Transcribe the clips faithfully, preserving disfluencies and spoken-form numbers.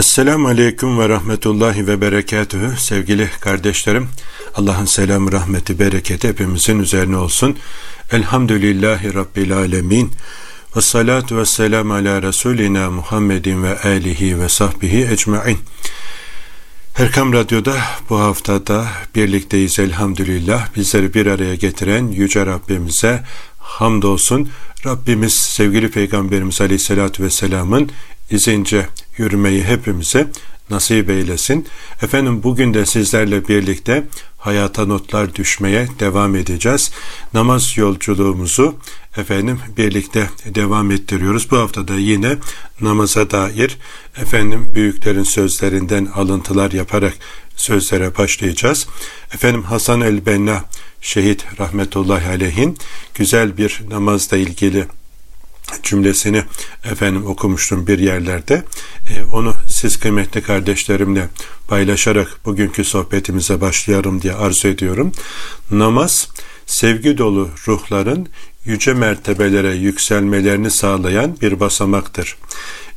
Esselamu Aleyküm ve Rahmetullahi ve Berekatühü. Sevgili kardeşlerim, Allah'ın selamı, rahmeti, bereketi hepimizin üzerine olsun. Elhamdülillahi Rabbil Alemin. Ve salatu ve selamu ala Resulina Muhammedin ve alihi ve sahbihi ecmain. Erkam Radyo'da bu haftada birlikteyiz elhamdülillah. Bizleri bir araya getiren Yüce Rabbimize hamdolsun. Rabbimiz sevgili Peygamberimiz Aleyhisselatü Vesselam'ın izince yürümeyi hepimize nasip eylesin. Efendim, bugün de sizlerle birlikte hayata notlar düşmeye devam edeceğiz. Namaz yolculuğumuzu efendim birlikte devam ettiriyoruz. Bu haftada yine namaza dair efendim büyüklerin sözlerinden alıntılar yaparak sözlere başlayacağız. Efendim Hasan el-Benna şehit rahmetullahi aleyhin güzel bir namazla ilgili cümlesini efendim okumuştum bir yerlerde. E, onu siz kıymetli kardeşlerimle paylaşarak bugünkü sohbetimize başlayalım diye arzu ediyorum. Namaz, sevgi dolu ruhların yüce mertebelere yükselmelerini sağlayan bir basamaktır.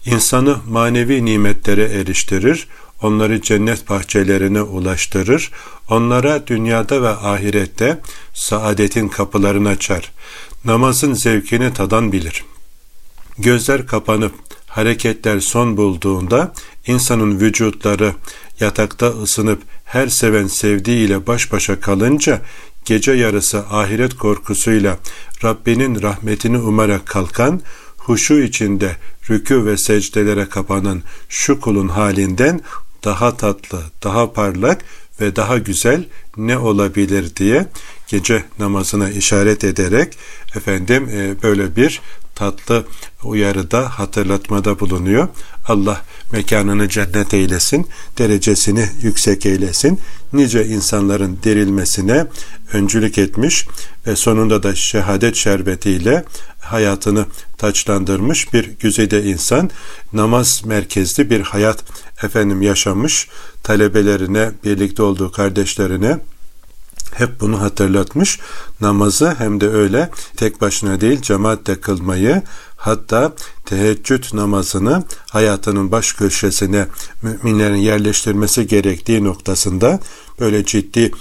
İnsanı manevi nimetlere eriştirir, onları cennet bahçelerine ulaştırır, onlara dünyada ve ahirette saadetin kapılarını açar. Namazın zevkini tadan bilir. Gözler kapanıp hareketler son bulduğunda insanın vücutları yatakta ısınıp her seven sevdiğiyle baş başa kalınca gece yarısı ahiret korkusuyla Rabbinin rahmetini umarak kalkan, huşu içinde rükû ve secdelere kapanan şu kulun halinden daha tatlı, daha parlak ve daha güzel ne olabilir diye gece namazına işaret ederek efendim böyle bir tatlı uyarıda, hatırlatmada bulunuyor. Allah mekanını cennet eylesin, derecesini yüksek eylesin. Nice insanların dirilmesine öncülük etmiş ve sonunda da şehadet şerbetiyle hayatını taçlandırmış bir güzide insan, namaz merkezli bir hayat efendim yaşamış. Talebelerine, birlikte olduğu kardeşlerine hep bunu hatırlatmış. Namazı hem de öyle tek başına değil, cemaatle kılmayı, hatta teheccüd namazını hayatının baş köşesine müminlerin yerleştirmesi gerektiği noktasında böyle ciddi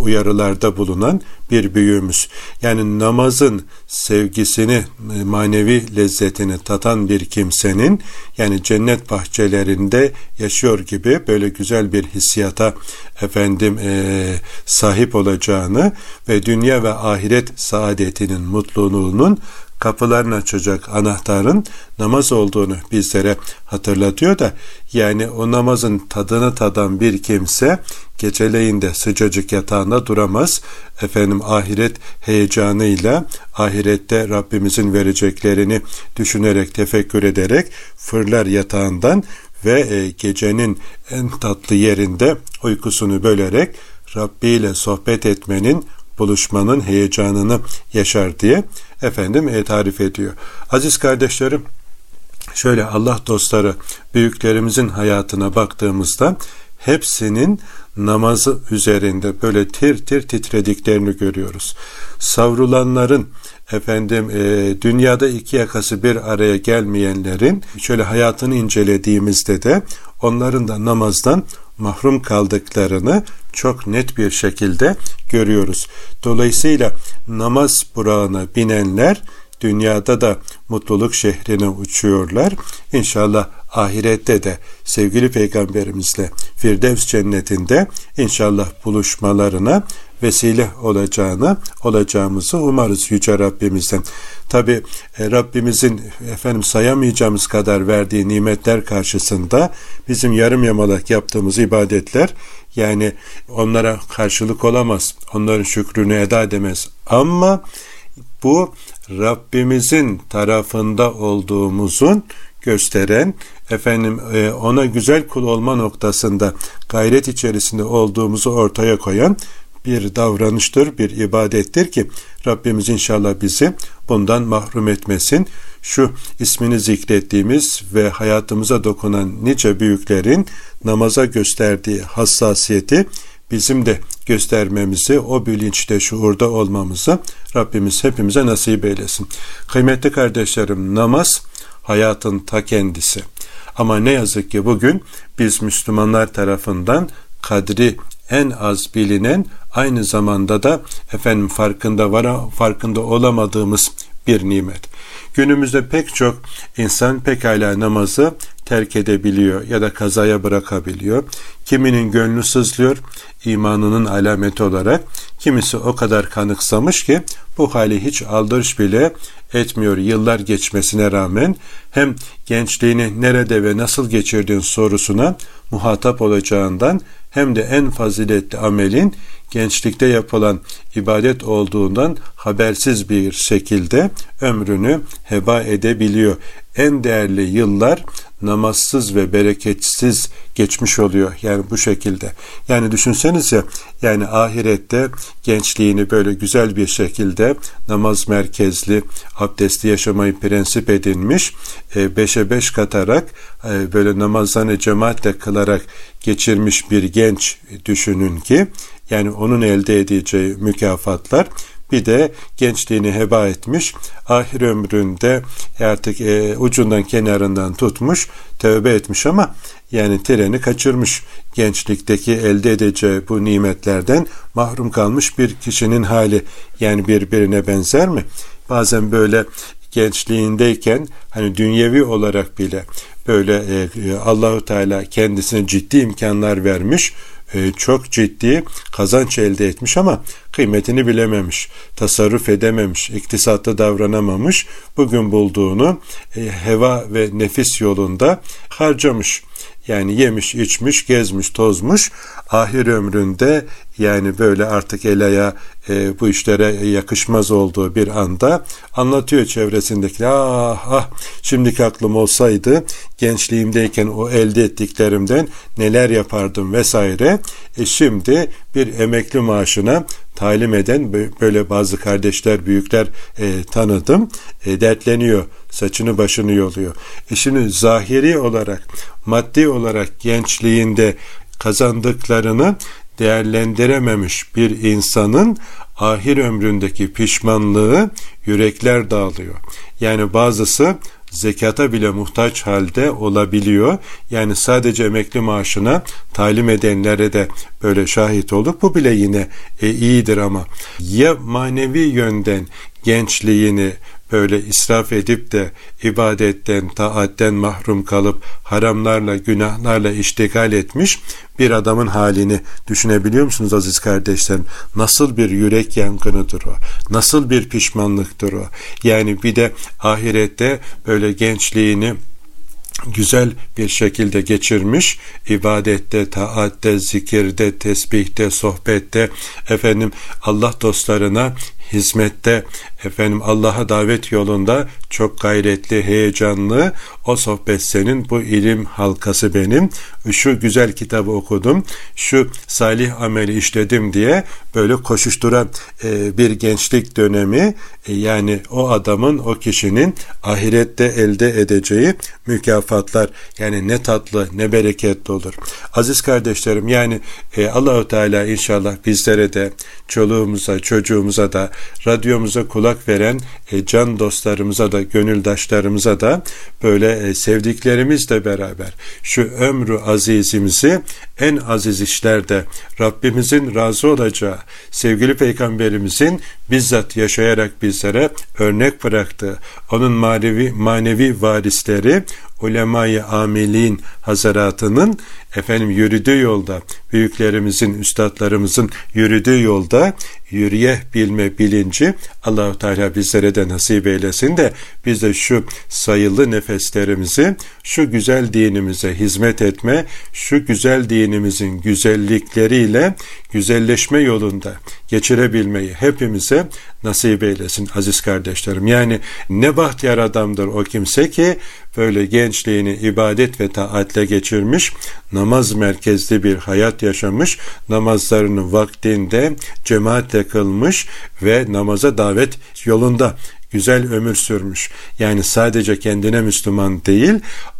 uyarılarda bulunan bir büyüğümüz. Yani namazın sevgisini, manevi lezzetini tatan bir kimsenin, yani cennet bahçelerinde yaşıyor gibi böyle güzel bir hissiyata efendim e, sahip olacağını ve dünya ve ahiret saadetinin, mutluluğunun kapılarını açacak anahtarın namaz olduğunu bizlere hatırlatıyor da, yani o namazın tadını tadan bir kimse geceleyin de sıcacık yatağında duramaz. Efendim ahiret heyecanıyla, ahirette Rabbimizin vereceklerini düşünerek, tefekkür ederek fırlar yatağından ve gecenin en tatlı yerinde uykusunu bölerek Rabbi ile sohbet etmenin, buluşmanın heyecanını yaşar diye efendim tarif ediyor. Aziz kardeşlerim, şöyle Allah dostları, büyüklerimizin hayatına baktığımızda hepsinin namazı üzerinde böyle tir tir titrediklerini görüyoruz. Savrulanların, efendim e, dünyada iki yakası bir araya gelmeyenlerin şöyle hayatını incelediğimizde de onların da namazdan mahrum kaldıklarını çok net bir şekilde görüyoruz. Dolayısıyla namaz burağına binenler dünyada da mutluluk şehrine uçuyorlar. İnşallah ahirette de sevgili Peygamberimizle Firdevs cennetinde inşallah buluşmalarına vesile olacağını, olacağımızı umarız Yüce Rabbimizden. Tabi Rabbimizin efendim sayamayacağımız kadar verdiği nimetler karşısında bizim yarım yamalak yaptığımız ibadetler, yani onlara karşılık olamaz, onların şükrünü eda edemez. Ama bu Rabbimizin tarafında olduğumuzun gösteren, efendim ona güzel kul olma noktasında gayret içerisinde olduğumuzu ortaya koyan bir davranıştır, bir ibadettir ki Rabbimiz inşallah bizi bundan mahrum etmesin. Şu ismini zikrettiğimiz ve hayatımıza dokunan nice büyüklerin namaza gösterdiği hassasiyeti bizim de göstermemizi, o bilinçte, şuurda olmamızı Rabbimiz hepimize nasip eylesin. Kıymetli kardeşlerim, namaz hayatın ta kendisi. Ama ne yazık ki bugün biz Müslümanlar tarafından kadri en az bilinen, aynı zamanda da efendim farkında var, farkında olamadığımız bir nimet. Günümüzde pek çok insan pekala namazı terk edebiliyor ya da kazaya bırakabiliyor. Kiminin gönlü sızlıyor, imanının alameti olarak. Kimisi o kadar kanıksamış ki bu hali hiç aldırış bile etmiyor. Yıllar geçmesine rağmen hem gençliğini nerede ve nasıl geçirdiğin sorusuna muhatap olacağından, hem de en faziletli amelin gençlikte yapılan ibadet olduğundan habersiz bir şekilde ömrünü heba edebiliyor. En değerli yıllar namazsız ve bereketsiz geçmiş oluyor. Yani bu şekilde. Yani düşünsenize, yani ahirette gençliğini böyle güzel bir şekilde namaz merkezli, abdestli yaşamayı prensip edinmiş, e, beşe beş katarak, e, böyle namazlarını cemaatle kılarak geçirmiş bir genç düşünün ki, yani onun elde edeceği mükafatlar, bir de gençliğini heba etmiş, ahir ömründe artık e, ucundan kenarından tutmuş, tövbe etmiş ama yani treni kaçırmış, gençlikteki elde edeceği bu nimetlerden mahrum kalmış bir kişinin hali, yani birbirine benzer mi? Bazen böyle gençliğindeyken hani dünyevi olarak bile böyle e, Allah-u Teala kendisine ciddi imkanlar vermiş, çok ciddi kazanç elde etmiş ama kıymetini bilememiş, tasarruf edememiş, iktisatta davranamamış, bugün bulduğunu heva ve nefis yolunda harcamış. Yani yemiş, içmiş, gezmiş, tozmuş, ahir ömründe yani böyle artık el ayağı e, bu işlere yakışmaz olduğu bir anda anlatıyor çevresindekiler. Ah ah, şimdiki aklım olsaydı gençliğimdeyken o elde ettiklerimden neler yapardım vesaire. E şimdi bir emekli maaşına talim eden böyle bazı kardeşler, büyükler e, tanıdım. E, dertleniyor, saçını başını yoluyor. E şimdi zahiri olarak, maddi olarak gençliğinde kazandıklarını değerlendirememiş bir insanın ahir ömründeki pişmanlığı, yürekler dağılıyor. Yani bazısı zekata bile muhtaç halde olabiliyor. Yani sadece emekli maaşına talim edenlere de böyle şahit olduk. Bu bile yine e, iyidir ama ya manevi yönden gençliğini böyle israf edip de ibadetten, taatten mahrum kalıp haramlarla, günahlarla iştigal etmiş bir adamın halini düşünebiliyor musunuz aziz kardeşlerim? Nasıl bir yürek yangınıdır o? Nasıl bir pişmanlıktır o? Yani bir de ahirette böyle gençliğini güzel bir şekilde geçirmiş, ibadette, taatte, zikirde, tesbihte, sohbette, efendim Allah dostlarına hizmette, efendim Allah'a davet yolunda çok gayretli, heyecanlı, o sohbet senin, bu ilim halkası benim, şu güzel kitabı okudum, şu salih ameli işledim diye böyle koşuşturan e, bir gençlik dönemi, e, yani o adamın, o kişinin ahirette elde edeceği mükafatlar, yani ne tatlı, ne bereketli olur. Aziz kardeşlerim, yani e, Allah-u Teala inşallah bizlere de, çoluğumuza, çocuğumuza da, radyomuza kulak veren e, can dostlarımıza da, gönüldaşlarımıza da, böyle e, sevdiklerimizle beraber şu ömrü azizimizi en aziz işlerde Rabbimizin razı olacağı, sevgili Peygamberimizin bizzat yaşayarak bizlere örnek bıraktığı, onun manevi, manevi varisleri, ulema-i amiliğin hazaratının efendim yürüdüğü yolda, büyüklerimizin, üstadlarımızın yürüdüğü yolda yürüye bilme bilinci Allah-u Teala bizlere de nasip eylesin de biz de şu sayılı nefeslerimizi şu güzel dinimize hizmet etme, şu güzel dinimizin güzellikleriyle güzelleşme yolunda geçirebilmeyi hepimize nasip eylesin aziz kardeşlerim. Yani ne bahtiyar adamdır o kimse ki böyle gençliğini ibadet ve taatle geçirmiş, namaz merkezli bir hayat yaşamış, namazlarını vaktinde cemaatle kılmış ve namaza davet yolunda güzel ömür sürmüş. Yani sadece kendine Müslüman değil,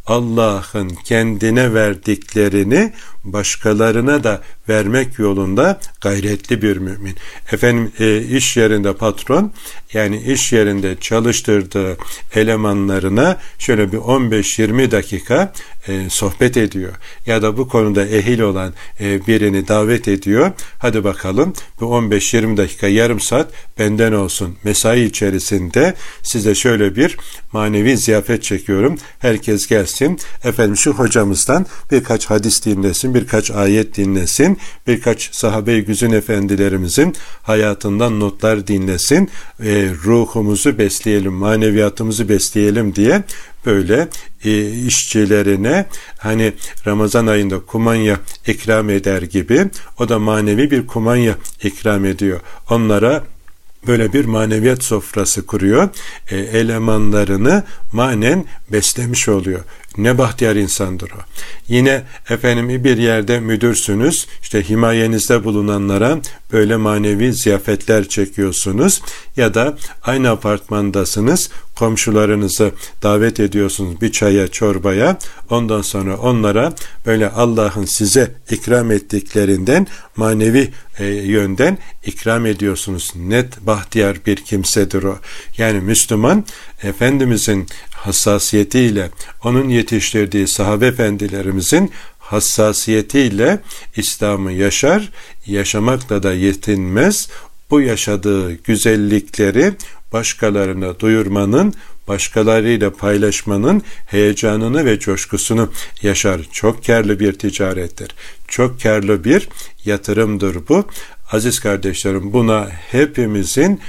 Allah'ın kendine verdiklerini başkalarına da vermek yolunda gayretli bir mümin. Efendim e, iş yerinde patron, yani iş yerinde çalıştırdığı elemanlarına şöyle bir on beş yirmi dakika e, sohbet ediyor. Ya da bu konuda ehil olan e, birini davet ediyor. Hadi bakalım bu on beş yirmi dakika, yarım saat benden olsun. Mesai içerisinde size şöyle bir manevi ziyafet çekiyorum. Herkes gelsin. Efendim şu hocamızdan birkaç hadis dinlesin, birkaç ayet dinlesin, birkaç sahabe-i güzün efendilerimizin hayatından notlar dinlesin. E, ruhumuzu besleyelim, maneviyatımızı besleyelim diye böyle e, işçilerine hani Ramazan ayında kumanya ikram eder gibi, o da manevi bir kumanya ikram ediyor. Onlara böyle bir maneviyat sofrası kuruyor. E, elemanlarını manen beslemiş oluyor. Ne bahtiyar insandır o. Yine efendim bir yerde müdürsünüz, işte himayenizde bulunanlara böyle manevi ziyafetler çekiyorsunuz ya da aynı apartmandasınız, komşularınızı davet ediyorsunuz bir çaya, çorbaya, ondan sonra onlara böyle Allah'ın size ikram ettiklerinden manevi e, yönden ikram ediyorsunuz. Net bahtiyar bir kimsedir o. Yani Müslüman, Efendimizin hassasiyetiyle, onun yetiştirdiği sahabe efendilerimizin hassasiyetiyle İslam'ı yaşar, yaşamakla da yetinmez. Bu yaşadığı güzellikleri başkalarına duyurmanın, başkalarıyla paylaşmanın heyecanını ve coşkusunu yaşar. Çok karlı bir ticarettir. Çok karlı bir yatırımdır bu. Aziz kardeşlerim, buna hepimizin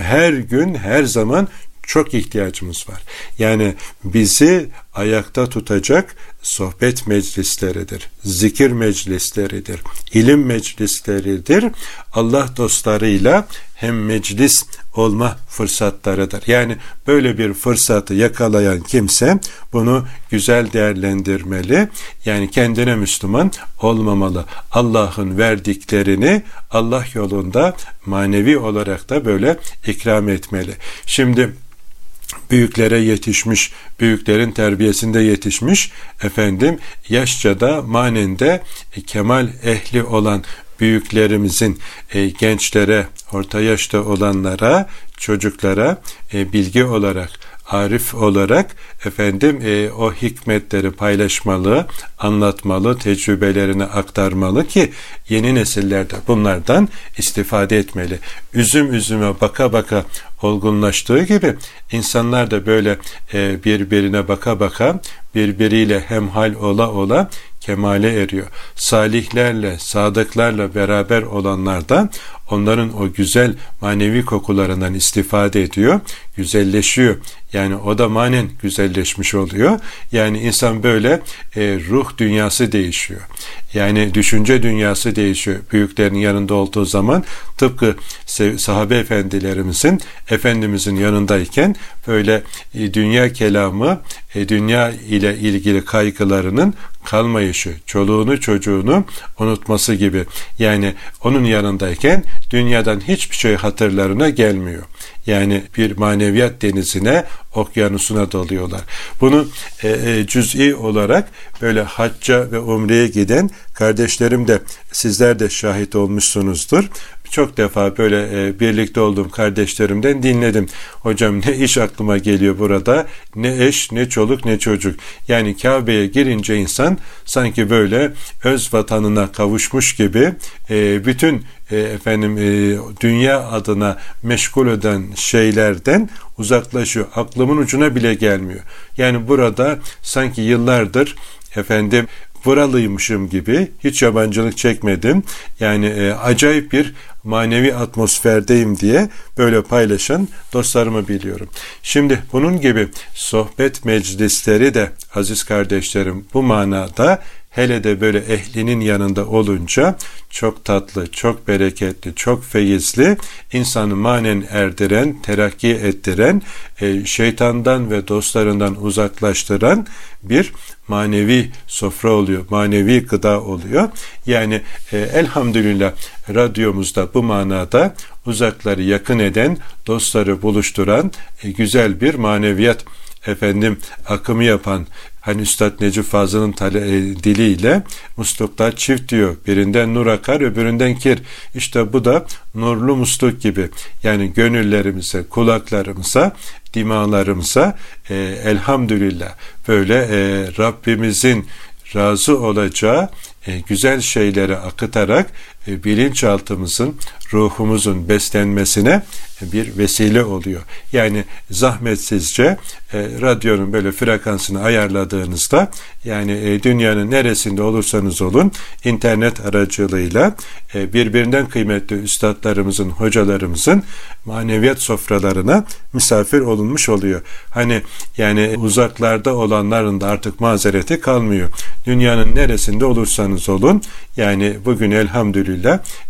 her gün, her zaman çok ihtiyacımız var. Yani bizi ayakta tutacak sohbet meclisleridir, zikir meclisleridir, ilim meclisleridir, Allah dostlarıyla hem meclis olma fırsatlarıdır. Yani böyle bir fırsatı yakalayan kimse bunu güzel değerlendirmeli. Yani kendine Müslüman olmamalı. Allah'ın verdiklerini Allah yolunda manevi olarak da böyle ikram etmeli. Şimdi büyüklere yetişmiş, büyüklerin terbiyesinde yetişmiş, efendim yaşça da manen de e, kemal ehli olan büyüklerimizin e, gençlere, orta yaşta olanlara, çocuklara e, bilgi olarak, arif olarak efendim e, o hikmetleri paylaşmalı, anlatmalı, tecrübelerini aktarmalı ki yeni nesiller de bunlardan istifade etmeli. Üzüm üzüme baka baka olgunlaştığı gibi insanlar da böyle e, birbirine baka baka, birbiriyle hemhal ola ola kemale eriyor. Salihlerle, sadıklarla beraber olanlar da onların o güzel manevi kokularından istifade ediyor, güzelleşiyor. Yani o da manen güzelleşmiş oluyor. Yani insan böyle e, ruh dünyası değişiyor. Yani düşünce dünyası değişiyor. Büyüklerin yanında olduğu zaman, tıpkı sahabe efendilerimizin, Efendimizin yanındayken böyle e, dünya kelamı, e, dünya ile ilgili kaygılarının kalmayışı, çoluğunu çocuğunu unutması gibi. Yani onun yanındayken dünyadan hiçbir şey hatırlarına gelmiyor. Yani bir maneviyat denizine, okyanusuna dalıyorlar. Bunu e, cüz'i olarak böyle hacca ve umreye giden kardeşlerim de, sizler de şahit olmuşsunuzdur. Çok defa böyle e, birlikte olduğum kardeşlerimden dinledim. Hocam ne iş aklıma geliyor burada, ne eş, ne çoluk, ne çocuk. Yani Kabe'ye girince insan sanki böyle öz vatanına kavuşmuş gibi e, bütün e, efendim e, dünya adına meşgul eden şeylerden uzaklaşıyor. Aklımın ucuna bile gelmiyor. Yani burada sanki yıllardır efendim buralıymışım gibi, hiç yabancılık çekmedim. Yani e, acayip bir manevi atmosferdeyim diye böyle paylaşan dostlarımı biliyorum. Şimdi bunun gibi sohbet meclisleri de aziz kardeşlerim bu manada, hele de böyle ehlinin yanında olunca çok tatlı, çok bereketli, çok feyizli, insanı manen erdiren, terakki ettiren, şeytandan ve dostlarından uzaklaştıran bir manevi sofra oluyor, manevi gıda oluyor. Yani elhamdülillah radyomuzda bu manada uzakları yakın eden, dostları buluşturan güzel bir maneviyat efendim akımı yapan, hani Üstad Necip Fazıl'ın tale- diliyle musluklar çift diyor. Birinden nur akar, öbüründen kir. İşte bu da nurlu musluk gibi. Yani gönüllerimize, kulaklarımıza, dimağlarımıza e, elhamdülillah böyle e, Rabbimizin razı olacağı e, güzel şeyleri akıtarak e, bilinçaltımızın, ruhumuzun beslenmesine e, bir vesile oluyor. Yani zahmetsizce e, radyonun böyle frekansını ayarladığınızda, yani e, dünyanın neresinde olursanız olun, internet aracılığıyla e, birbirinden kıymetli üstadlarımızın, hocalarımızın maneviyat sofralarına misafir olunmuş oluyor. Hani yani uzaklarda olanların da artık mazereti kalmıyor. Dünyanın neresinde olursanız olun, yani bugün elhamdülillah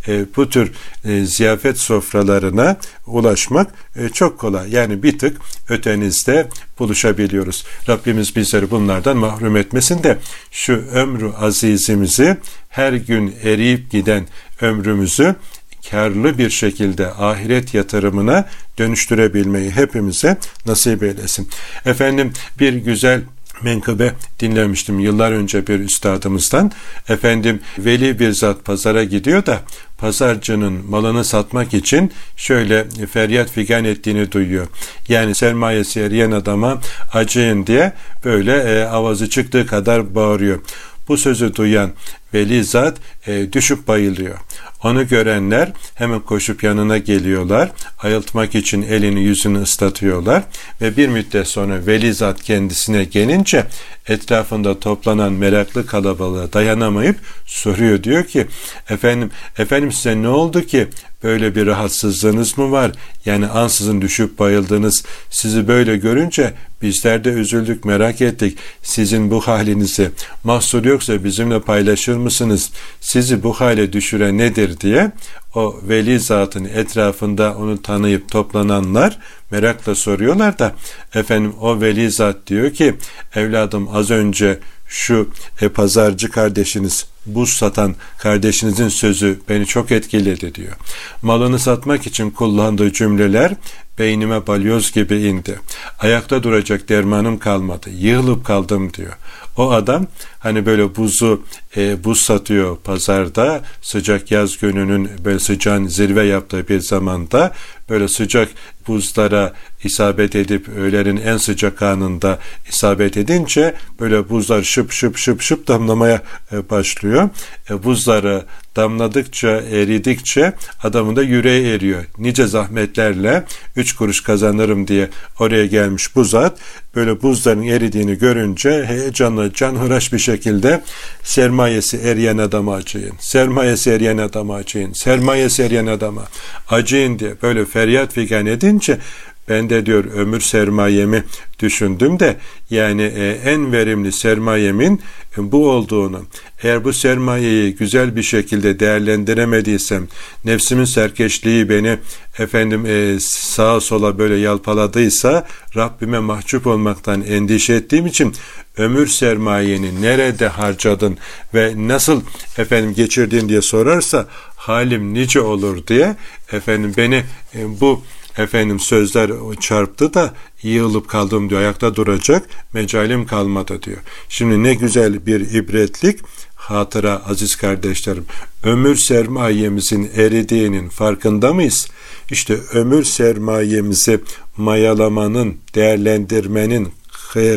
e, bu tür e, ziyafet sofralarına ulaşmak e, çok kolay. Yani bir tık ötenizde buluşabiliyoruz. Rabbimiz bizleri bunlardan mahrum etmesin de şu ömrü azizimizi, her gün eriyip giden ömrümüzü karlı bir şekilde ahiret yatırımına dönüştürebilmeyi hepimize nasip eylesin. Efendim, bir güzel menkıbe dinlemiştim yıllar önce bir üstadımızdan. Efendim, veli bir zat pazara gidiyor da pazarcının malını satmak için şöyle feryat figan ettiğini duyuyor. Yani sermayesi eriyen adama acıyın diye böyle e, avazı çıktığı kadar bağırıyor. Bu sözü duyan veli zat e, düşüp bayılıyor. Onu görenler hemen koşup yanına geliyorlar. Ayıltmak için elini yüzünü ıslatıyorlar ve bir müddet sonra veli zat kendisine gelince etrafında toplanan meraklı kalabalığa dayanamayıp soruyor. Diyor ki, efendim efendim size ne oldu ki? Böyle bir rahatsızlığınız mı var? Yani ansızın düşüp bayıldınız. Sizi böyle görünce bizler de üzüldük, merak ettik. Sizin bu halinizi, mahsur yoksa bizimle paylaşır mısınız? Sizi bu hale düşüren nedir diye o veli zatın etrafında onu tanıyıp toplananlar merakla soruyorlar da, efendim o veli zat diyor ki, evladım az önce şu e, pazarcı kardeşiniz, buz satan kardeşinizin sözü beni çok etkiledi diyor. Malını satmak için kullandığı cümleler beynime balyoz gibi indi. Ayakta duracak dermanım kalmadı. Yığılıp kaldım diyor. O adam hani böyle buzu e, buz satıyor pazarda, sıcak yaz gününün böyle sıcağın zirve yaptığı bir zamanda böyle sıcak buzlara isabet edip öğlenin en sıcak anında isabet edince böyle buzlar şıp şıp şıp şıp damlamaya e, başlıyor. E, buzları damladıkça, eridikçe adamın da yüreği eriyor. Nice zahmetlerle üç kuruş kazanırım diye oraya gelmiş bu zat böyle buzların eridiğini görünce heyecanla, canhıraş bir şekilde sermayesi eriyen adama acıyın, sermayesi eriyen adama acıyın, sermayesi eriyen adama acıyın diye böyle feryat figan edince, ben de diyor ömür sermayemi düşündüm de yani en verimli sermayemin bu olduğunu, eğer bu sermayeyi güzel bir şekilde değerlendiremediysem, nefsimin serkeşliği beni efendim sağa sola böyle yalpaladıysa, Rabbime mahcup olmaktan endişe ettiğim için ömür sermayeni nerede harcadın ve nasıl efendim geçirdin diye sorarsa halim nice olur diye efendim beni bu efendim sözler çarptı da yığılıp kaldım diyor. Ayakta duracak mecalim kalmadı diyor. Şimdi ne güzel bir ibretlik hatıra aziz kardeşlerim. Ömür sermayemizin eridiğinin farkında mıyız? İşte ömür sermayemizi mayalamanın, değerlendirmenin,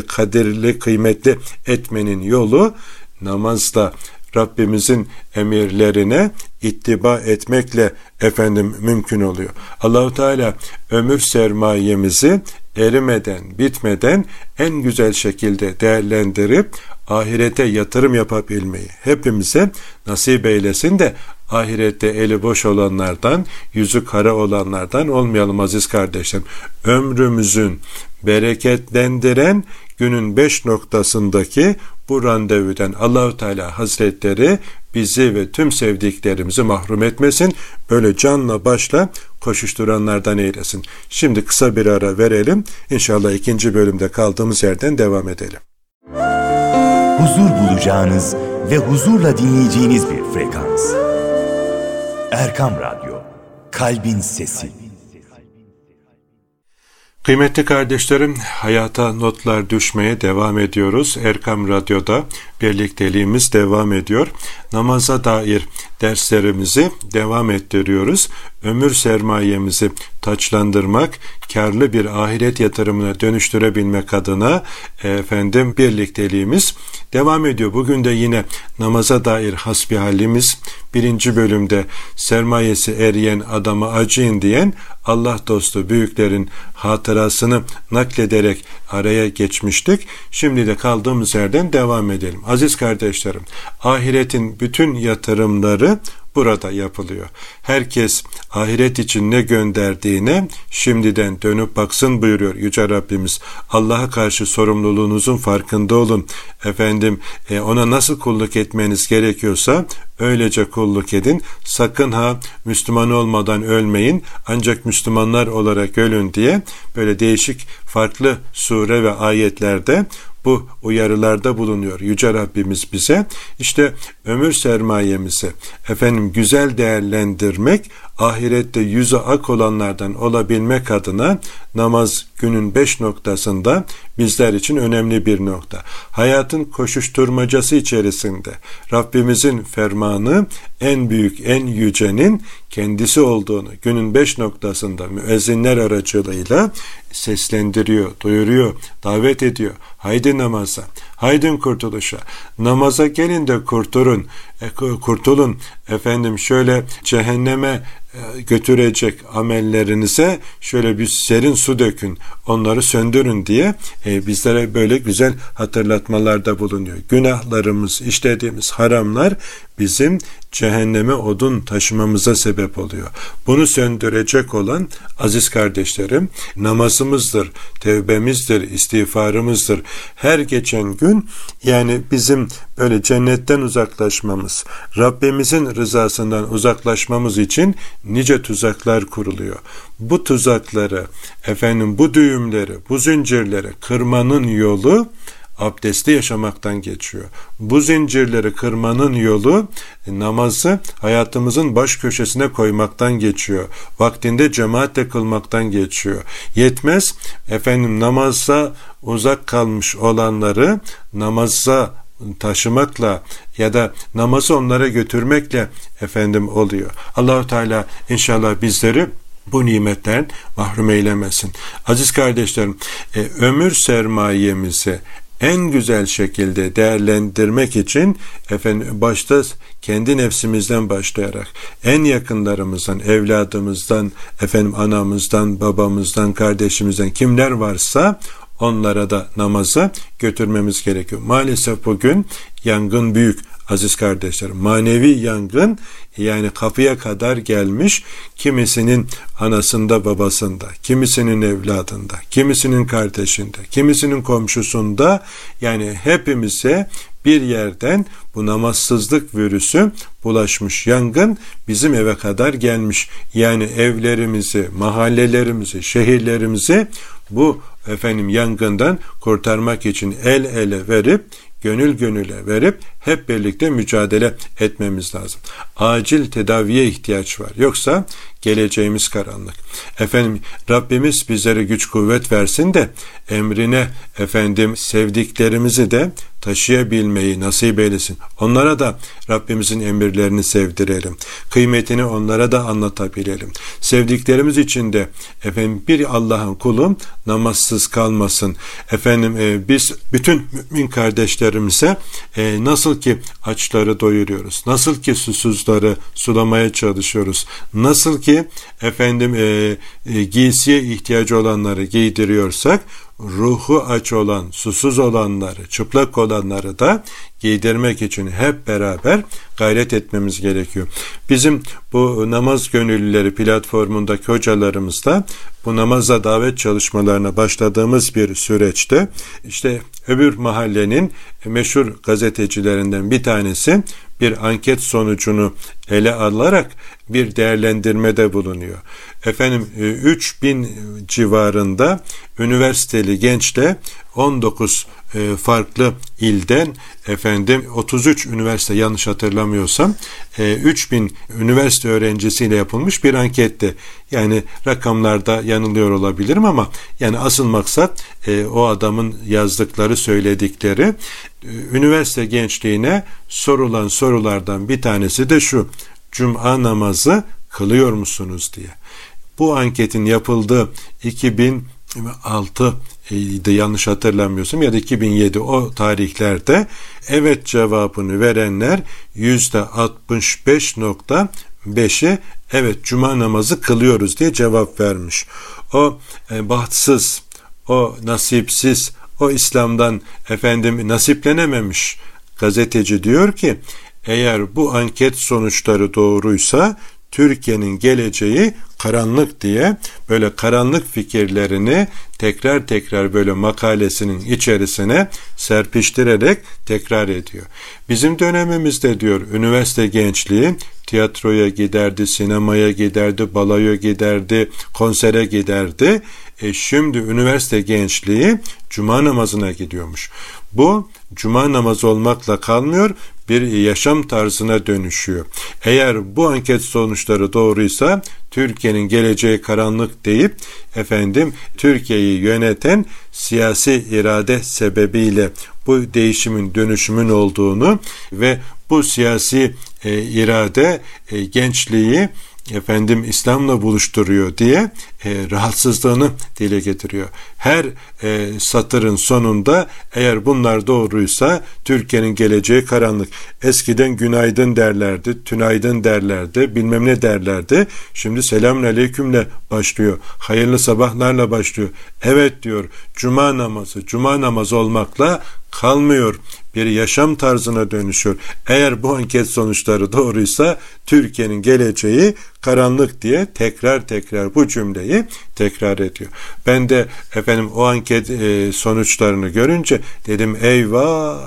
kadirli, kıymetli etmenin yolu namazla, Rabbimizin emirlerine ittiba etmekle efendim mümkün oluyor. Allahu Teala ömür sermayemizi erimeden, bitmeden en güzel şekilde değerlendirip ahirete yatırım yapabilmeyi hepimize nasip eylesin de ahirette eli boş olanlardan, yüzü kara olanlardan olmayalım aziz kardeşlerim. Ömrümüzün bereketlendiren günün beş noktasındaki bu randevudan Allahu Teala Hazretleri bizi ve tüm sevdiklerimizi mahrum etmesin. Böyle canla başla koşuşturanlardan eylesin. Şimdi kısa bir ara verelim. İnşallah ikinci bölümde kaldığımız yerden devam edelim. Huzur bulacağınız ve huzurla dinleyeceğiniz bir frekans. Erkam Radyo, Kalbin Sesi. Kıymetli kardeşlerim, hayata notlar düşmeye devam ediyoruz. Erkam Radyo'da birlikteliğimiz devam ediyor. Namaza dair derslerimizi devam ettiriyoruz. Ömür sermayemizi taçlandırmak, karlı bir ahiret yatırımına dönüştürebilmek adına efendim birlikteliğimiz devam ediyor. Bugün de yine namaza dair hasbihalimiz, birinci bölümde sermayesi eriyen adama acıyın diyen Allah dostu büyüklerin hatırasını naklederek araya geçmiştik. Şimdi de kaldığımız yerden devam edelim. Aziz kardeşlerim, ahiretin bütün yatırımları burada yapılıyor. Herkes ahiret için ne gönderdiğine şimdiden dönüp baksın buyuruyor Yüce Rabbimiz. Allah'a karşı sorumluluğunuzun farkında olun. Efendim ona nasıl kulluk etmeniz gerekiyorsa öylece kulluk edin. Sakın ha Müslüman olmadan ölmeyin, ancak Müslümanlar olarak ölün diye böyle değişik farklı sure ve ayetlerde bu uyarılarda bulunuyor Yüce Rabbimiz bize. İşte ömür sermayemizi efendim güzel değerlendirmek, ahirette yüzü ak olanlardan olabilmek adına namaz günün beş noktasında bizler için önemli bir nokta. Hayatın koşuşturmacası içerisinde Rabbimizin fermanı en büyük, en yücenin kendisi olduğunu günün beş noktasında müezzinler aracılığıyla seslendiriyor, duyuruyor, davet ediyor. Haydi namaza, haydin kurtuluşa, namaza gelin de kurtulun, kurtulun efendim şöyle cehenneme götürecek amellerinize şöyle bir serin su dökün, onları söndürün diye bizlere böyle güzel hatırlatmalarda bulunuyor. Günahlarımız, işlediğimiz haramlar bizim cehenneme odun taşımamıza sebep oluyor. Bunu söndürecek olan aziz kardeşlerim namazımızdır, tevbemizdir, istiğfarımızdır. Her geçen gün yani bizim böyle cennetten uzaklaşmamız, Rabbimizin rızasından uzaklaşmamız için nice tuzaklar kuruluyor. Bu tuzakları, efendim bu düğümleri, bu zincirleri kırmanın yolu abdesti yaşamaktan geçiyor. Bu zincirleri kırmanın yolu namazı hayatımızın baş köşesine koymaktan geçiyor. Vaktinde cemaatle kılmaktan geçiyor. Yetmez efendim namaza uzak kalmış olanları namaza taşımakla ya da namazı onlara götürmekle efendim oluyor. Allahu Teala inşallah bizleri bu nimetten mahrum eylemesin. Aziz kardeşlerim, e, ömür sermayemizi en güzel şekilde değerlendirmek için efendim başta kendi nefsimizden başlayarak en yakınlarımızdan, evladımızdan, efendim anamızdan, babamızdan, kardeşimizden kimler varsa onlara da namaza götürmemiz gerekiyor. Maalesef bugün yangın büyük aziz kardeşlerim. Manevi yangın yani kapıya kadar gelmiş, kimisinin anasında, babasında, kimisinin evladında, kimisinin kardeşinde, kimisinin komşusunda, yani hepimize bir yerden bu namazsızlık virüsü bulaşmış. Yangın bizim eve kadar gelmiş. Yani evlerimizi, mahallelerimizi, şehirlerimizi bu efendim yangından kurtarmak için el ele verip, gönül gönüle verip hep birlikte mücadele etmemiz lazım. Acil tedaviye ihtiyaç var. Yoksa geleceğimiz karanlık. Efendim Rabbimiz bizlere güç kuvvet versin de emrine efendim sevdiklerimizi de taşıyabilmeyi nasip eylesin. Onlara da Rabbimizin emirlerini sevdirelim. Kıymetini onlara da anlatabilelim. Sevdiklerimiz için de efendim bir Allah'ın kulu namazsız kalmasın. Efendim e, biz bütün mümin kardeşlerimize e, nasıl ki açları doyuruyoruz, nasıl ki susuzları sulamaya çalışıyoruz, nasıl ki efendim e, e, giysiye ihtiyacı olanları giydiriyorsak, ruhu aç olan, susuz olanları, çıplak olanları da giydirmek için hep beraber gayret etmemiz gerekiyor. Bizim bu namaz gönüllüleri platformundaki hocalarımız da bu namaza davet çalışmalarına başladığımız bir süreçte işte öbür mahallenin meşhur gazetecilerinden bir tanesi bir anket sonucunu ele alarak bir değerlendirmede bulunuyor. Efendim üç bin civarında üniversiteli gençle on dokuz e, farklı ilden efendim otuz üç üniversite, yanlış hatırlamıyorsam e, üç bin üniversite öğrencisiyle yapılmış bir ankette. Yani rakamlarda yanılıyor olabilirim ama yani asıl maksat e, o adamın yazdıkları, söyledikleri. E, üniversite gençliğine sorulan sorulardan bir tanesi de şu: Cuma namazı kılıyor musunuz diye. Bu anketin yapıldığı iki bin altı idi yanlış hatırlamıyorsam ya da iki bin yedi, o tarihlerde evet cevabını verenler yüzde altmış beş nokta beşi evet cuma namazı kılıyoruz diye cevap vermiş. O e, bahtsız, o nasipsiz, o İslam'dan efendim nasiplenememiş gazeteci diyor ki, eğer bu anket sonuçları doğruysa Türkiye'nin geleceği karanlık diye böyle karanlık fikirlerini tekrar tekrar böyle makalesinin içerisine serpiştirerek tekrar ediyor. Bizim dönemimizde diyor üniversite gençliği tiyatroya giderdi, sinemaya giderdi, baloya giderdi, konsere giderdi. E şimdi üniversite gençliği cuma namazına gidiyormuş. Bu cuma namazı olmakla kalmıyor, bir yaşam tarzına dönüşüyor. Eğer bu anket sonuçları doğruysa Türkiye'nin geleceği karanlık deyip efendim Türkiye'yi yöneten siyasi irade sebebiyle bu değişimin, dönüşümün olduğunu ve bu siyasi e, irade e, gençliği efendim İslam'la buluşturuyor diye e, rahatsızlığını dile getiriyor. Her e, satırın sonunda eğer bunlar doğruysa Türkiye'nin geleceği karanlık. Eskiden günaydın derlerdi, tünaydın derlerdi, bilmem ne derlerdi. Şimdi selamünaleykümle başlıyor. Hayırlı sabahlarla başlıyor. Evet diyor, cuma namazı, cuma namazı olmakla kalmıyor, bir yaşam tarzına dönüşüyor. Eğer bu anket sonuçları doğruysa Türkiye'nin geleceği karanlık diye tekrar tekrar bu cümleyi tekrar ediyor. Ben de efendim o anket sonuçlarını görünce dedim, eyvah,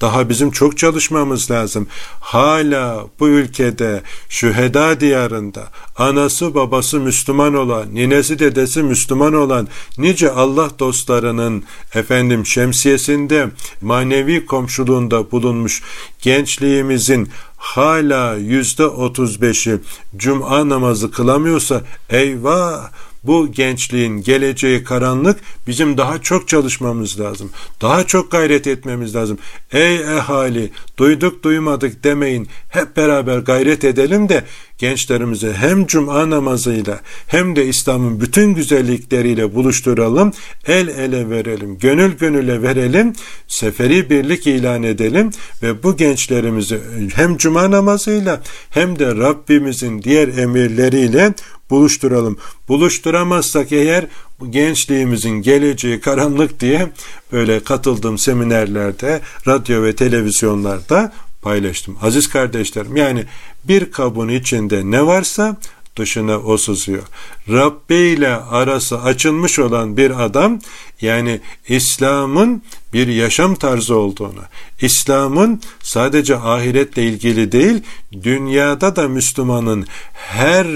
daha bizim çok çalışmamız lazım. Hala bu ülkede, şüheda diyarında anası babası Müslüman olan, ninesi dedesi Müslüman olan nice Allah dostlarının efendim şemsiyesinde, manevi komşuluğunda bulunmuş gençliğimizin hala yüzde otuz beşi cuma namazı kılamıyorsa, eyvah, bu gençliğin geleceği karanlık, bizim daha çok çalışmamız lazım, daha çok gayret etmemiz lazım. Ey ehali, duyduk duymadık demeyin, hep beraber gayret edelim de gençlerimizi hem cuma namazıyla hem de İslam'ın bütün güzellikleriyle buluşturalım, el ele verelim, gönül gönüle verelim, seferi birlik ilan edelim ve bu gençlerimizi hem cuma namazıyla hem de Rabbimizin diğer emirleriyle buluşturalım. Buluşturamazsak eğer bu gençliğimizin geleceği karanlık diye böyle katıldığım seminerlerde, radyo ve televizyonlarda paylaştım. Aziz kardeşlerim, yani bir kabın içinde ne varsa dışına o sızıyor. Rabbi ile arası açılmış olan bir adam, yani İslam'ın bir yaşam tarzı olduğunu, İslam'ın sadece ahiretle ilgili değil, dünyada da Müslümanın her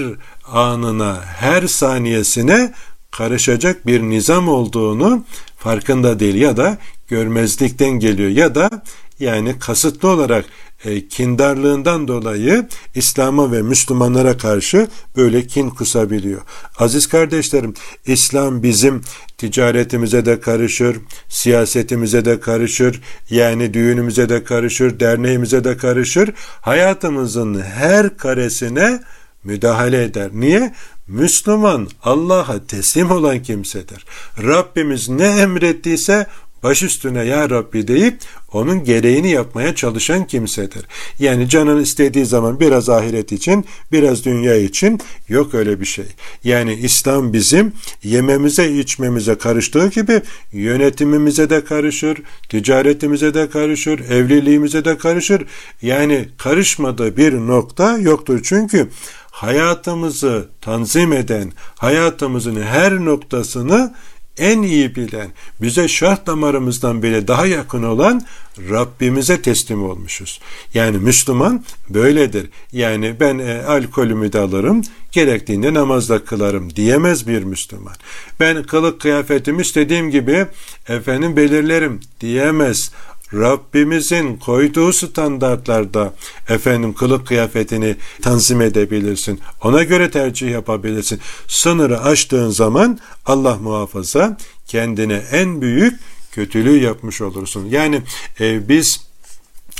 anına, her saniyesine karışacak bir nizam olduğunu farkında değil ya da görmezlikten geliyor ya da yani kasıtlı olarak e, kindarlığından dolayı İslam'a ve Müslümanlara karşı böyle kin kusabiliyor. Aziz kardeşlerim, İslam bizim ticaretimize de karışır, siyasetimize de karışır, yani düğünümüze de karışır, derneğimize de karışır, hayatımızın her karesine müdahale eder. Niye? Müslüman Allah'a teslim olan kimsedir. Rabbimiz ne emrettiyse baş üstüne ya Rabbi deyip onun gereğini yapmaya çalışan kimsedir. Yani canın istediği zaman biraz ahiret için, biraz dünya için, yok öyle bir şey. Yani İslam bizim yememize, içmemize karıştığı gibi yönetimimize de karışır, ticaretimize de karışır, evliliğimize de karışır. Yani karışmadığı bir nokta yoktur. Çünkü hayatımızı tanzim eden, hayatımızın her noktasını en iyi bilen, bize şah damarımızdan bile daha yakın olan Rabbimize teslim olmuşuz. Yani Müslüman böyledir. Yani ben e, alkolümü de alırım, gerektiğinde namazda kılarım diyemez bir Müslüman. Ben kılık kıyafetimi istediğim gibi efendim belirlerim diyemez. Rabbimizin koyduğu standartlarda efendim kılık kıyafetini tanzim edebilirsin. Ona göre tercih yapabilirsin. Sınırı aştığın zaman Allah muhafaza kendine en büyük kötülüğü yapmış olursun. Yani e, biz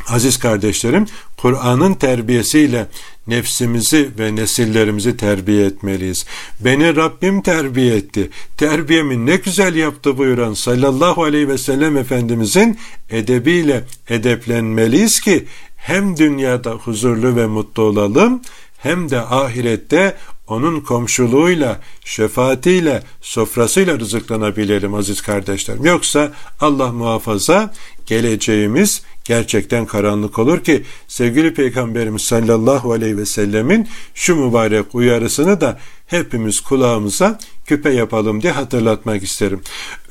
aziz kardeşlerim Kur'an'ın terbiyesiyle nefsimizi ve nesillerimizi terbiye etmeliyiz. Beni Rabbim terbiye etti. Terbiyemi ne güzel yaptı buyuran sallallahu aleyhi ve sellem Efendimizin edebiyle edeplenmeliyiz ki hem dünyada huzurlu ve mutlu olalım hem de ahirette onun komşuluğuyla, şefaatiyle, sofrasıyla rızıklanabilelim aziz kardeşlerim. Yoksa Allah muhafaza geleceğimiz gerçekten karanlık olur ki sevgili Peygamberimiz sallallahu aleyhi ve sellemin şu mübarek uyarısını da hepimiz kulağımıza küpe yapalım diye hatırlatmak isterim.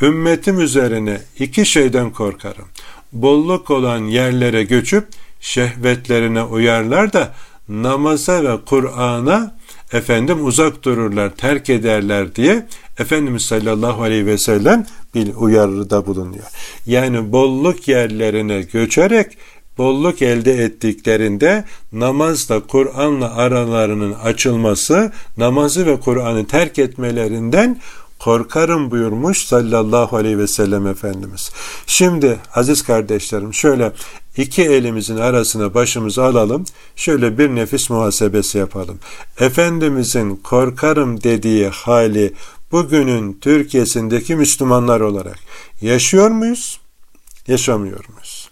Ümmetim üzerine iki şeyden korkarım. Bolluk olan yerlere göçüp şehvetlerine uyarlar da namaza ve Kur'an'a efendim uzak dururlar, terk ederler diye Efendimiz sallallahu aleyhi ve sellem bir uyarıda bulunuyor. Yani bolluk yerlerine göçerek bolluk elde ettiklerinde namazla Kur'an'la aralarının açılması, namazı ve Kur'an'ı terk etmelerinden korkarım buyurmuş sallallahu aleyhi ve sellem Efendimiz. Şimdi aziz kardeşlerim şöyle iki elimizin arasına başımızı alalım. Şöyle bir nefis muhasebesi yapalım. Efendimizin korkarım dediği hali bugünün Türkiye'sindeki Müslümanlar olarak yaşıyor muyuz? Yaşamıyor muyuz?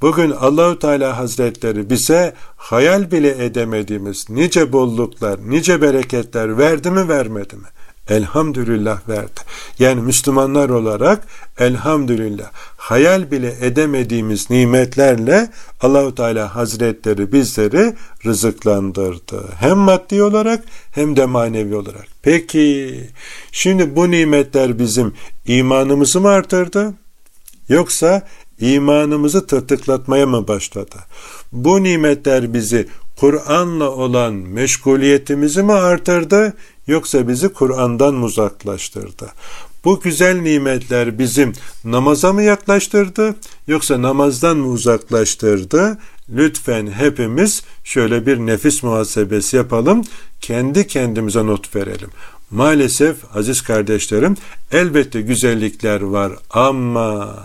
Bugün Allahu Teala Hazretleri bize hayal bile edemediğimiz nice bolluklar, nice bereketler verdi mi, vermedi mi? Elhamdülillah verdi. Yani Müslümanlar olarak elhamdülillah hayal bile edemediğimiz nimetlerle Allahu Teala Hazretleri bizleri rızıklandırdı. Hem maddi olarak hem de manevi olarak. Peki şimdi bu nimetler bizim imanımızı mı artırdı? Yoksa imanımızı tırtıklatmaya mı başladı? Bu nimetler bizi Kur'an'la olan meşguliyetimizi mi artırdı? Yoksa bizi Kur'an'dan uzaklaştırdı. Bu güzel nimetler bizim namaza mı yaklaştırdı? Yoksa namazdan mı uzaklaştırdı? Lütfen hepimiz şöyle bir nefis muhasebesi yapalım. Kendi kendimize not verelim. Maalesef aziz kardeşlerim elbette güzellikler var ama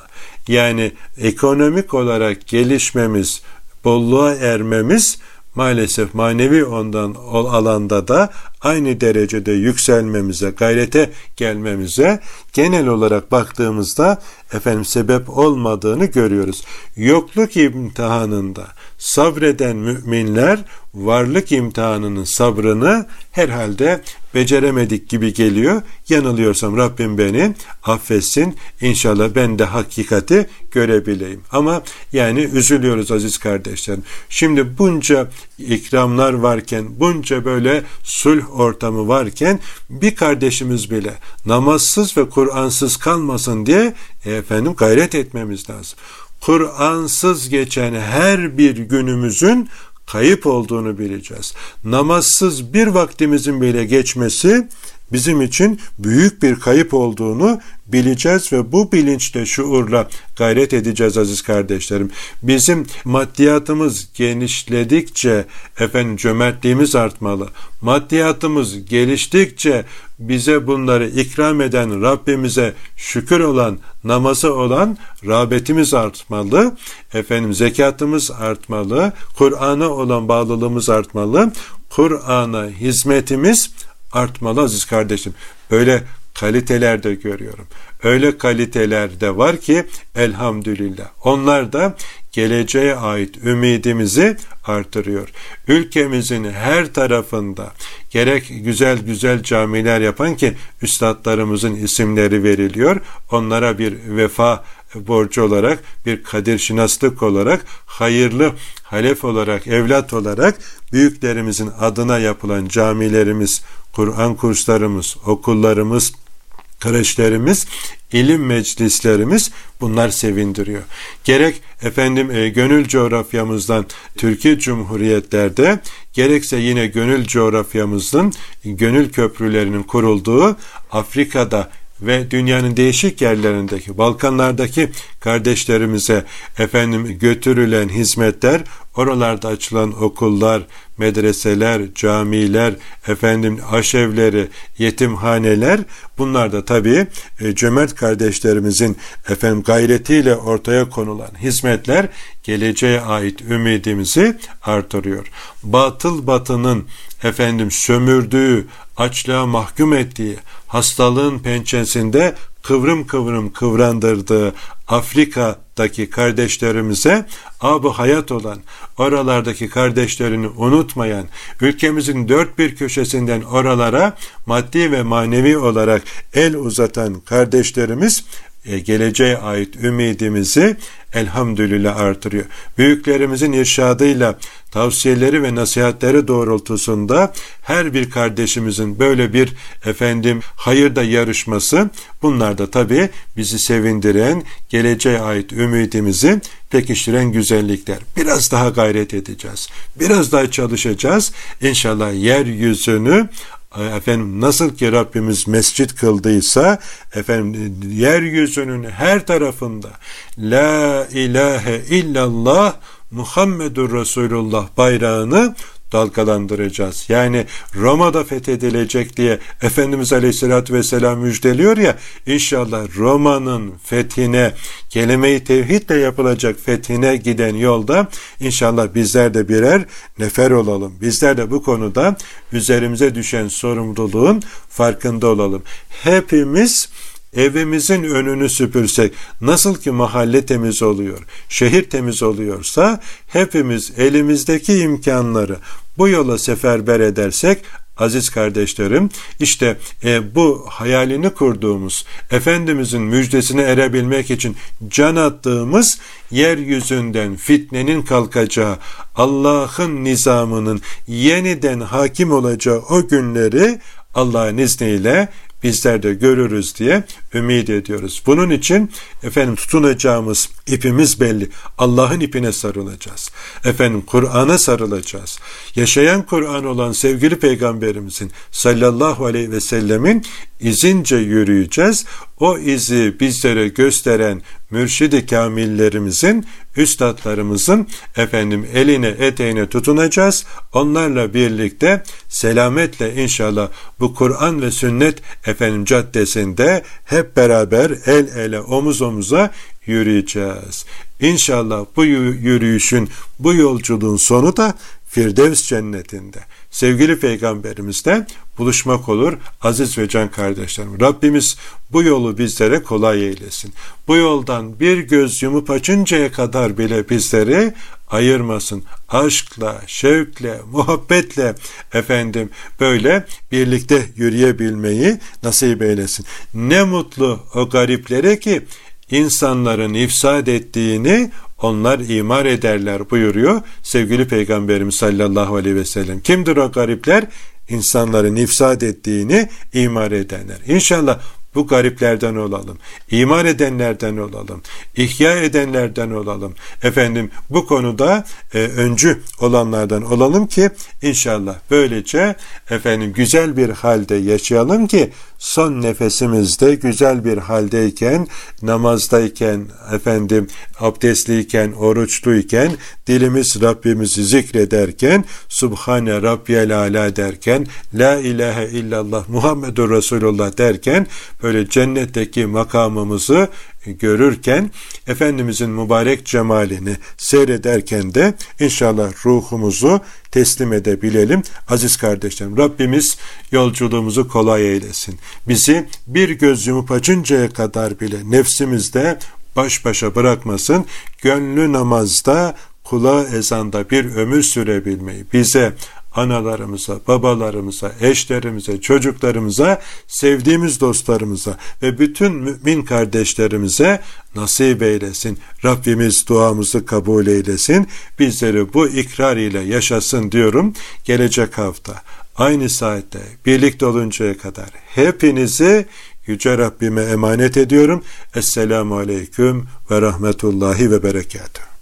yani ekonomik olarak gelişmemiz, bolluğa ermemiz maalesef manevi ondan o alanda da aynı derecede yükselmemize, gayrete gelmemize genel olarak baktığımızda efendim sebep olmadığını görüyoruz. Yokluk imtihanında sabreden müminler varlık imtihanının sabrını herhalde beceremedik gibi geliyor. Yanılıyorsam Rabbim beni affetsin. İnşallah ben de hakikati görebileyim. Ama yani üzülüyoruz aziz kardeşlerim. Şimdi bunca ikramlar varken, bunca böyle sulh ortamı varken bir kardeşimiz bile namazsız ve Kur'ansız kalmasın diye efendim gayret etmemiz lazım. Kur'ansız geçen her bir günümüzün kayıp olduğunu bileceğiz. Namazsız bir vaktimizin bile geçmesi bizim için büyük bir kayıp olduğunu bileceğiz ve bu bilinçle, şuurla gayret edeceğiz aziz kardeşlerim. Bizim maddiyatımız genişledikçe efendim cömertliğimiz artmalı. Maddiyatımız geliştikçe bize bunları ikram eden Rabbimize şükür olan, namazı olan rağbetimiz artmalı. Efendim zekatımız artmalı. Kur'an'a olan bağlılığımız artmalı. Kur'an'a hizmetimiz artmalı aziz kardeşim. Öyle kaliteler de görüyorum. Öyle kaliteler de var ki elhamdülillah. Onlar da geleceğe ait ümidimizi artırıyor. Ülkemizin her tarafında gerek güzel güzel camiler yapan ki üstadlarımızın isimleri veriliyor. Onlara bir vefa borcu olarak, bir kadir şinaslık olarak, hayırlı halef olarak, evlat olarak büyüklerimizin adına yapılan camilerimiz, Kur'an kurslarımız, okullarımız, kreşlerimiz, ilim meclislerimiz, bunlar sevindiriyor. Gerek efendim e, gönül coğrafyamızdan Türkiye Cumhuriyetlerde, gerekse yine gönül coğrafyamızın gönül köprülerinin kurulduğu Afrika'da ve dünyanın değişik yerlerindeki, Balkanlardaki kardeşlerimize efendim götürülen hizmetler, oralarda açılan okullar, medreseler, camiler, efendim aşevleri, yetimhaneler, bunlar da tabii e, cömert kardeşlerimizin efendim gayretiyle ortaya konulan hizmetler geleceğe ait ümidimizi artırıyor. Batıl batının efendim sömürdüğü, açlığa mahkum ettiği, hastalığın pençesinde kıvrım kıvrım kıvrandırdığı Afrika'daki kardeşlerimize ab-ı hayat olan, oralardaki kardeşlerini unutmayan, ülkemizin dört bir köşesinden oralara maddi ve manevi olarak el uzatan kardeşlerimiz geleceğe ait ümidimizi elhamdülillah artırıyor. Büyüklerimizin irşadıyla, tavsiyeleri ve nasihatleri doğrultusunda her bir kardeşimizin böyle bir efendim hayırda yarışması, bunlar da tabii bizi sevindiren, geleceğe ait ümidimizi pekiştiren güzellikler. Biraz daha gayret edeceğiz. Biraz daha çalışacağız. İnşallah yeryüzünü efendim nasıl ki Rabbimiz mescit kıldıysa, efendim yeryüzünün her tarafında La ilahe illallah Muhammedur Resulullah bayrağını dalgalandıracağız. Yani Roma'da fethedilecek diye Efendimiz Aleyhisselatü Vesselam müjdeliyor ya, inşallah Roma'nın fethine, kelime-i tevhidle yapılacak fethine giden yolda inşallah bizler de birer nefer olalım. Bizler de bu konuda üzerimize düşen sorumluluğun farkında olalım. Hepimiz evimizin önünü süpürsek, nasıl ki mahalle temiz oluyor, şehir temiz oluyorsa, hepimiz elimizdeki imkanları bu yola seferber edersek, aziz kardeşlerim, işte e, bu hayalini kurduğumuz, Efendimizin müjdesine erebilmek için can attığımız yeryüzünden fitnenin kalkacağı, Allah'ın nizamının yeniden hakim olacağı o günleri Allah'ın izniyle bizler de görürüz diye ümit ediyoruz. Bunun için efendim tutunacağımız ipimiz belli. Allah'ın ipine sarılacağız. Efendim Kur'an'a sarılacağız. Yaşayan Kur'an olan sevgili Peygamberimizin sallallahu aleyhi ve sellemin izince yürüyeceğiz. O izi bizlere gösteren mürşid-i kamillerimizin, üstadlarımızın efendim eline eteğine tutunacağız. Onlarla birlikte selametle inşallah bu Kur'an ve sünnet efendim caddesinde hep beraber el ele omuz omuza yürüyeceğiz. İnşallah bu yürüyüşün, bu yolculuğun sonu da Firdevs cennetinde sevgili Peygamberimizle buluşmak olur aziz ve can kardeşlerim. Rabbimiz bu yolu bizlere kolay eylesin. Bu yoldan bir göz yumup açıncaya kadar bile bizleri ayırmasın. Aşkla, şevkle, muhabbetle efendim böyle birlikte yürüyebilmeyi nasip eylesin. Ne mutlu o gariplere ki insanların ifsad ettiğini onlar imar ederler buyuruyor sevgili Peygamberimiz sallallahu aleyhi ve sellem. Kimdir o garipler? İnsanların ifsad ettiğini imar edenler. İnşallah bu gariplerden olalım, imar edenlerden olalım, ihya edenlerden olalım. Efendim bu konuda e, öncü olanlardan olalım ki inşallah böylece efendim güzel bir halde yaşayalım ki son nefesimizde güzel bir haldeyken, namazdayken, efendim abdestliyken, oruçluyken, dilimiz Rabbimizi zikrederken, Subhane Rabbiyel Ala derken, La ilahe illallah Muhammedur Resulullah derken, böyle cennetteki makamımızı görürken, Efendimizin mübarek cemalini seyrederken de inşallah ruhumuzu teslim edebilelim aziz kardeşlerim. Rabbimiz yolculuğumuzu kolay eylesin. Bizi bir göz yumup açıncaya kadar bile nefsimizde baş başa bırakmasın. Gönlü namazda, kulağı ezanda bir ömür sürebilmeyi bize, analarımıza, babalarımıza, eşlerimize, çocuklarımıza, sevdiğimiz dostlarımıza ve bütün mümin kardeşlerimize nasip eylesin. Rabbimiz duamızı kabul eylesin. Bizleri bu ikrar ile yaşasın diyorum. Gelecek hafta aynı saatte birlikte oluncaya kadar hepinizi Yüce Rabbime emanet ediyorum. Esselamu Aleyküm ve Rahmetullahi ve Berekatuhu.